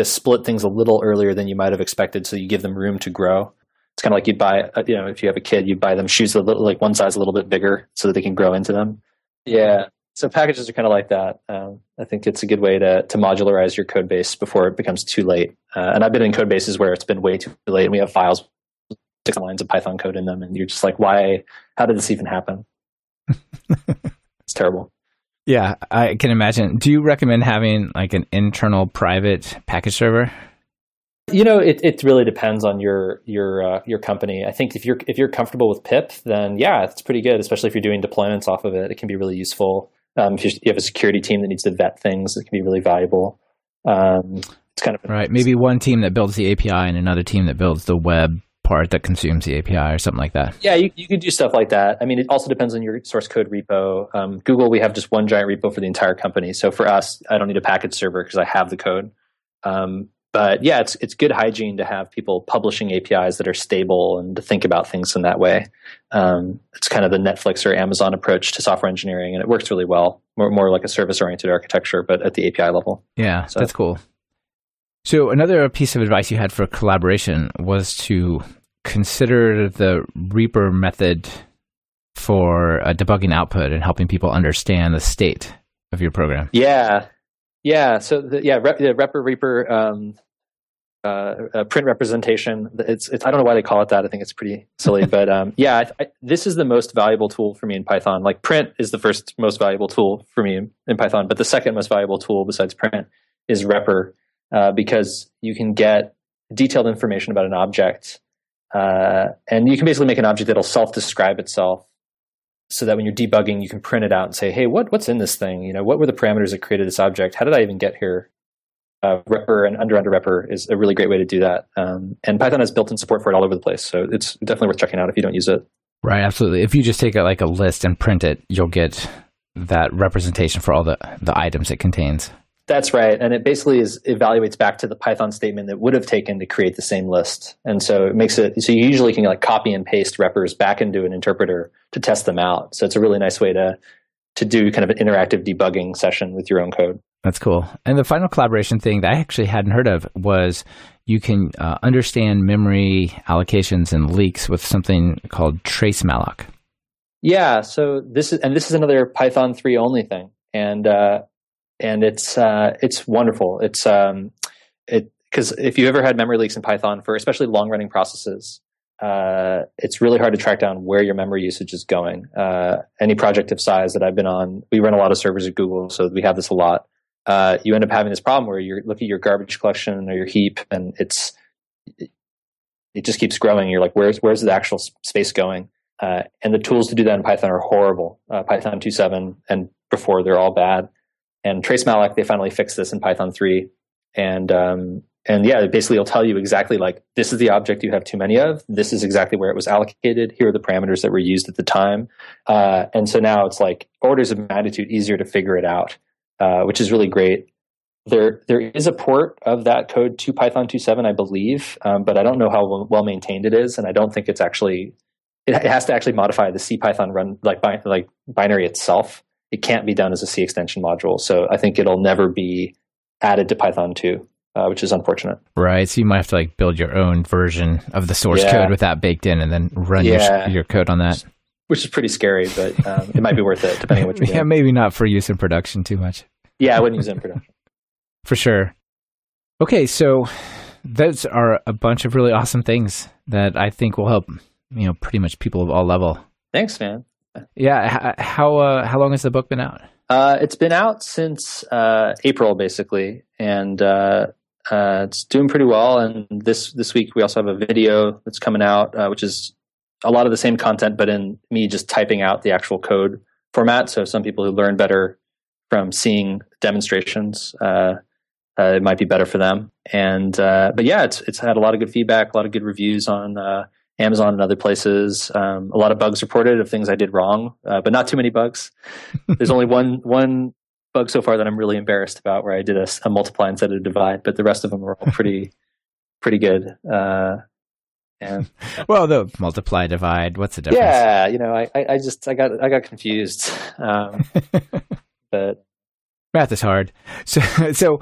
split things a little earlier than you might have expected, so you give them room to grow. It's kind of like you'd buy, you know, if you have a kid, you'd buy them shoes a little, like one size a little bit bigger so that they can grow into them. Yeah. So packages are kind of like that. I think it's a good way to modularize your code base before it becomes too late. And I've been in code bases where it's been way too late, and we have files with 6 lines of Python code in them, and you're just like, why? How did this even happen? It's terrible. Yeah, I can imagine. Do you recommend having like an internal private package server? You know, it really depends on your company. I think if you're comfortable with pip, then yeah, it's pretty good. Especially if you're doing deployments off of it, it can be really useful. If you have a security team that needs to vet things, it can be really valuable. It's kind of right. Maybe one team that builds the API and another team that builds the web part that consumes the API or something like that. Yeah, you could do stuff like that. I mean, it also depends on your source code repo. Google, we have just one giant repo for the entire company. So for us, I don't need a package server because I have the code. But yeah, it's good hygiene to have people publishing APIs that are stable and to think about things in that way. It's kind of the Netflix or Amazon approach to software engineering, and it works really well. More like a service-oriented architecture, but at the API level. Yeah, so that's cool. So another piece of advice you had for collaboration was to consider the Reaper method for debugging output and helping people understand the state of your program. Yeah. So the Reaper print representation. I don't know why they call it that. I think it's pretty silly, but this is the most valuable tool for me in Python. Like print is the first most valuable tool for me in Python, but the second most valuable tool besides print is Reaper. Because you can get detailed information about an object, and you can basically make an object that'll self-describe itself, so that when you're debugging, you can print it out and say, "Hey, what's in this thing? You know, what were the parameters that created this object? How did I even get here?" Reaper and under Reaper is a really great way to do that, and Python has built-in support for it all over the place, so it's definitely worth checking out if you don't use it. Right, absolutely. If you just take like a list and print it, you'll get that representation for all the items it contains. That's right. And it basically evaluates back to the Python statement that would have taken to create the same list. And so it makes it so you usually can like copy and paste Reapers back into an interpreter to test them out. So it's a really nice way to do kind of an interactive debugging session with your own code. That's cool. And the final collaboration thing that I actually hadn't heard of was you can understand memory allocations and leaks with something called trace malloc. Yeah. So this is another Python 3 only thing. And it's wonderful. It's because if you've ever had memory leaks in Python for especially long running processes, it's really hard to track down where your memory usage is going. Any project of size that I've been on, we run a lot of servers at Google, so we have this a lot. You end up having this problem where you look at your garbage collection or your heap, and it just keeps growing. You're like, where's the actual space going? And the tools to do that in Python are horrible. Python 2.7 and before, they're all bad. And trace malloc, they finally fixed this in Python 3, and basically it'll tell you exactly like this is the object you have too many of. This is exactly where it was allocated. Here are the parameters that were used at the time, and so now it's like orders of magnitude easier to figure it out, which is really great. There is a port of that code to Python 2.7, I believe, but I don't know how well maintained it is, and I don't think it's actually. It has to actually modify the C Python run like binary itself. It can't be done as a C extension module. So I think it'll never be added to Python 2, which is unfortunate. Right. So you might have to like build your own version of the source code with that baked in and then run your code on that. Which is pretty scary, but it might be worth it depending on what you're doing. Yeah, maybe not for use in production too much. Yeah, I wouldn't use it in production. For sure. Okay, so those are a bunch of really awesome things that I think will help, you know, pretty much people of all level. Thanks, man. Yeah. How long has the book been out? It's been out since April, basically, and it's doing pretty well. And this week we also have a video that's coming out, which is a lot of the same content, but in me just typing out the actual code format. So some people who learn better from seeing demonstrations, it might be better for them. And but yeah, it's had a lot of good feedback, a lot of good reviews on Amazon and other places. A lot of bugs reported of things I did wrong, but not too many bugs. There's only one bug so far that I'm really embarrassed about, where I did a multiply instead of a divide, but the rest of them were all pretty good. Well, the multiply, divide, what's the difference? Yeah, I got confused. But math is hard. So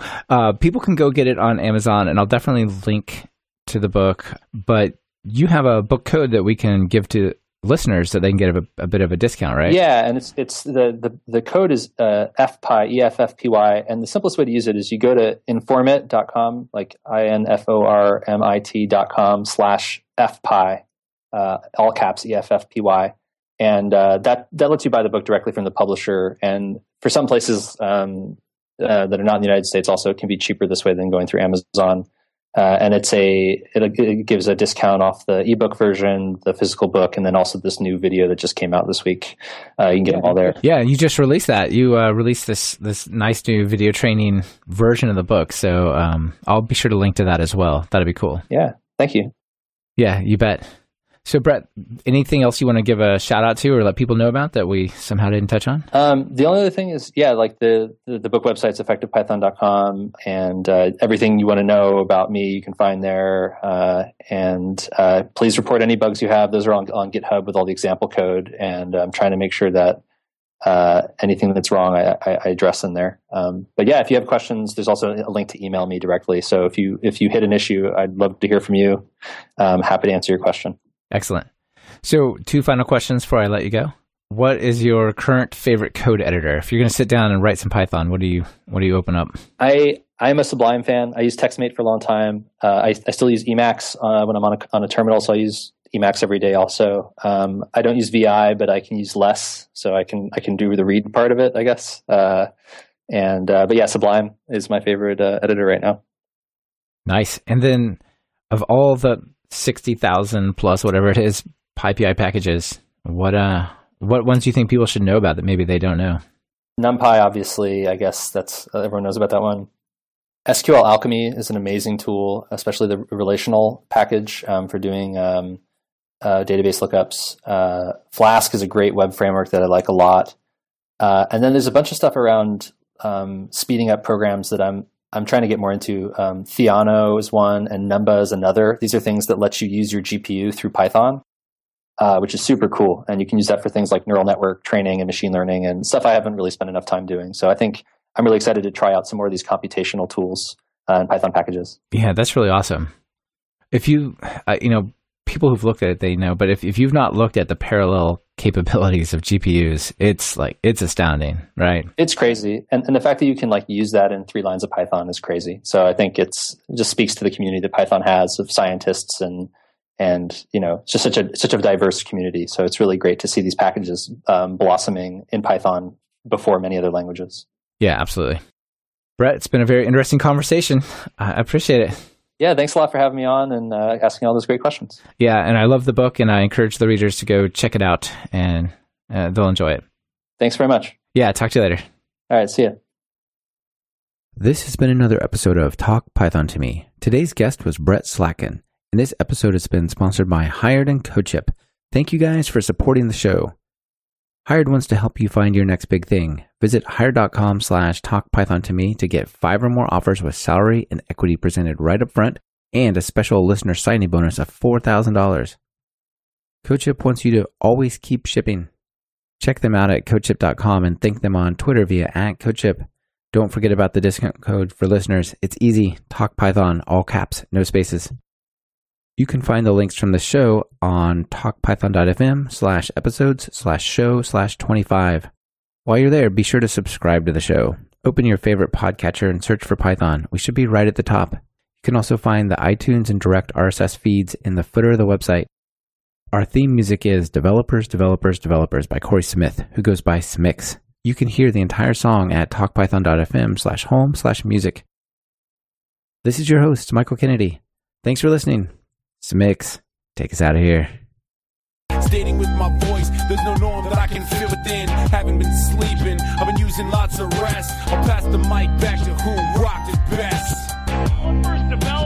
people can go get it on Amazon, and I'll definitely link to the book. But you have a book code that we can give to listeners so they can get a bit of a discount, right? Yeah, and it's the code is FPY, EFFPY, and the simplest way to use it is you go to informit.com, like informit.com/FPY, all caps EFFPY, and that lets you buy the book directly from the publisher. And for some places that are not in the United States, also it can be cheaper this way than going through Amazon. And it gives a discount off the ebook version, the physical book, and then also this new video that just came out this week. You can get them all there. Yeah, you just released that. You released this nice new video training version of the book. So I'll be sure to link to that as well. That'd be cool. Yeah, thank you. Yeah, you bet. So Brett, anything else you want to give a shout out to or let people know about that we somehow didn't touch on? The only other thing is, the book website's effectivepython.com, and everything you want to know about me you can find there. And please report any bugs you have. Those are on GitHub with all the example code, and I'm trying to make sure that anything that's wrong I address in there. But yeah, if you have questions, there's also a link to email me directly. So if you hit an issue, I'd love to hear from you. I'm happy to answer your question. Excellent. So 2 final questions before I let you go. What is your current favorite code editor? If you're going to sit down and write some Python, what do you open up? I'm a Sublime fan. I used TextMate for a long time. I still use Emacs when I'm on a terminal, so I use Emacs every day also. I don't use VI, but I can use Less, so I can do the read part of it, I guess. But yeah, Sublime is my favorite editor right now. Nice. And then of all the 60,000 plus whatever it is PyPI packages, what ones do you think people should know about that maybe they don't know? NumPy, obviously, I guess that's everyone knows about that one. SQL Alchemy is an amazing tool, especially the relational package for doing database lookups. Flask is a great web framework that I like a lot. And then there's a bunch of stuff around speeding up programs that I'm trying to get more into. Theano is one, and Numba is another. These are things that let you use your GPU through Python, which is super cool. And you can use that for things like neural network training and machine learning and stuff I haven't really spent enough time doing. So I think I'm really excited to try out some more of these computational tools and Python packages. Yeah, that's really awesome. If you, people who've looked at it, they know, but if you've not looked at the parallel capabilities of GPUs, it's astounding, right? It's crazy. And the fact that you can use that in 3 lines of Python is crazy. So I think it just speaks to the community that Python has of scientists and it's just such a diverse community. So it's really great to see these packages blossoming in Python before many other languages. Yeah, absolutely. Brett, it's been a very interesting conversation. I appreciate it. Yeah, thanks a lot for having me on and asking all those great questions. Yeah, and I love the book, and I encourage the readers to go check it out, and they'll enjoy it. Thanks very much. Yeah, talk to you later. All right, see ya. This has been another episode of Talk Python to Me. Today's guest was Brett Slatkin, and this episode has been sponsored by Hired and Codeship. Thank you guys for supporting the show. Hired wants to help you find your next big thing. Visit hired.com/talkpythontome to get 5 or more offers with salary and equity presented right up front and a special listener signing bonus of $4,000. Codeship wants you to always keep shipping. Check them out at codeship.com and thank them on Twitter via @codeship. Don't forget about the discount code for listeners. It's easy. TalkPython, all caps, no spaces. You can find the links from the show on talkpython.fm/episodes/show/25. While you're there, be sure to subscribe to the show. Open your favorite podcatcher and search for Python. We should be right at the top. You can also find the iTunes and direct RSS feeds in the footer of the website. Our theme music is Developers, Developers, Developers by Corey Smith, who goes by Smix. You can hear the entire song at talkpython.fm/home/music. This is your host, Michael Kennedy. Thanks for listening. Smix, take us out of here. Stating with my voice, there's no norm that I can feel within. Haven't been sleeping, I've been using lots of rest. I'll pass the mic back to who rocked it best.